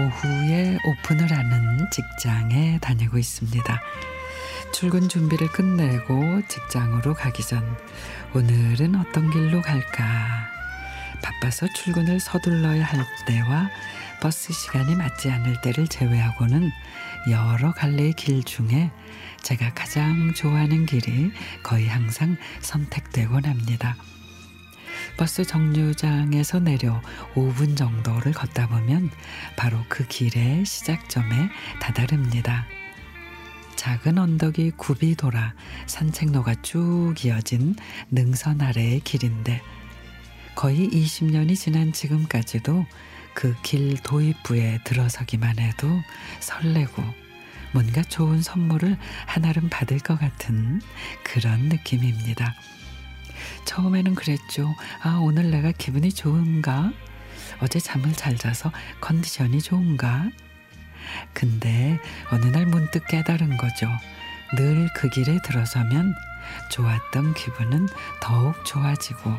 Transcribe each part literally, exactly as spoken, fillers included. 오후에 오픈을 하는 직장에 다니고 있습니다. 출근 준비를 끝내고 직장으로 가기 전 오늘은 어떤 길로 갈까? 바빠서 출근을 서둘러야 할 때와 버스 시간이 맞지 않을 때를 제외하고는 여러 갈래의 길 중에 제가 가장 좋아하는 길이 거의 항상 선택되곤 합니다. 버스 정류장에서 내려 오 분 정도를 걷다 보면 바로 그 길의 시작점에 다다릅니다. 작은 언덕이 굽이 돌아 산책로가 쭉 이어진 능선 아래의 길인데 거의 이십 년이 지난 지금까지도 그 길 도입부에 들어서기만 해도 설레고 뭔가 좋은 선물을 하나는 받을 것 같은 그런 느낌입니다. 처음에는 그랬죠. 아, 오늘 내가 기분이 좋은가? 어제 잠을 잘 자서 컨디션이 좋은가? 근데 어느 날 문득 깨달은 거죠. 늘 그 길에 들어서면 좋았던 기분은 더욱 좋아지고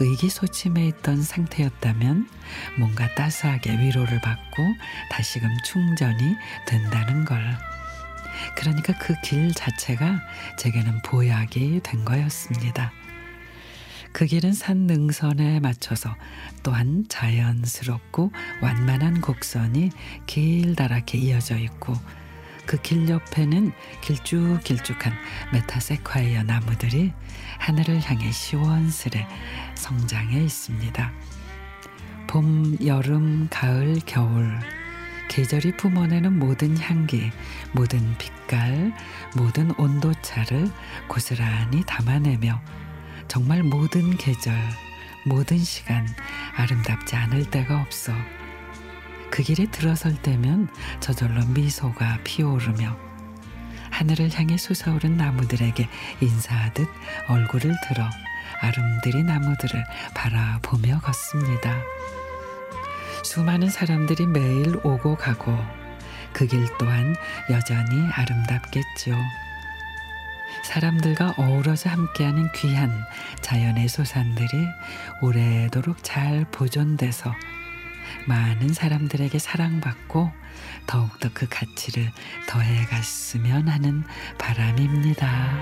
의기소침해 있던 상태였다면 뭔가 따스하게 위로를 받고 다시금 충전이 된다는 걸. 그러니까 그 길 자체가 제게는 보약이 된 거였습니다. 그 길은 산 능선에 맞춰서 또한 자연스럽고 완만한 곡선이 길다랗게 이어져 있고 그 길 옆에는 길쭉길쭉한 메타세콰이어 나무들이 하늘을 향해 시원스레 성장해 있습니다. 봄, 여름, 가을, 겨울 계절이 품어내는 모든 향기, 모든 빛깔, 모든 온도차를 고스란히 담아내며 정말 모든 계절, 모든 시간 아름답지 않을 때가 없어 그 길에 들어설 때면 저절로 미소가 피어오르며 하늘을 향해 솟아오른 나무들에게 인사하듯 얼굴을 들어 아름드리 나무들을 바라보며 걷습니다. 수많은 사람들이 매일 오고 가고 그 길 또한 여전히 아름답겠죠. 사람들과 어우러져 함께하는 귀한 자연의 소산들이 오래도록 잘 보존돼서 많은 사람들에게 사랑받고 더욱더 그 가치를 더해갔으면 하는 바람입니다.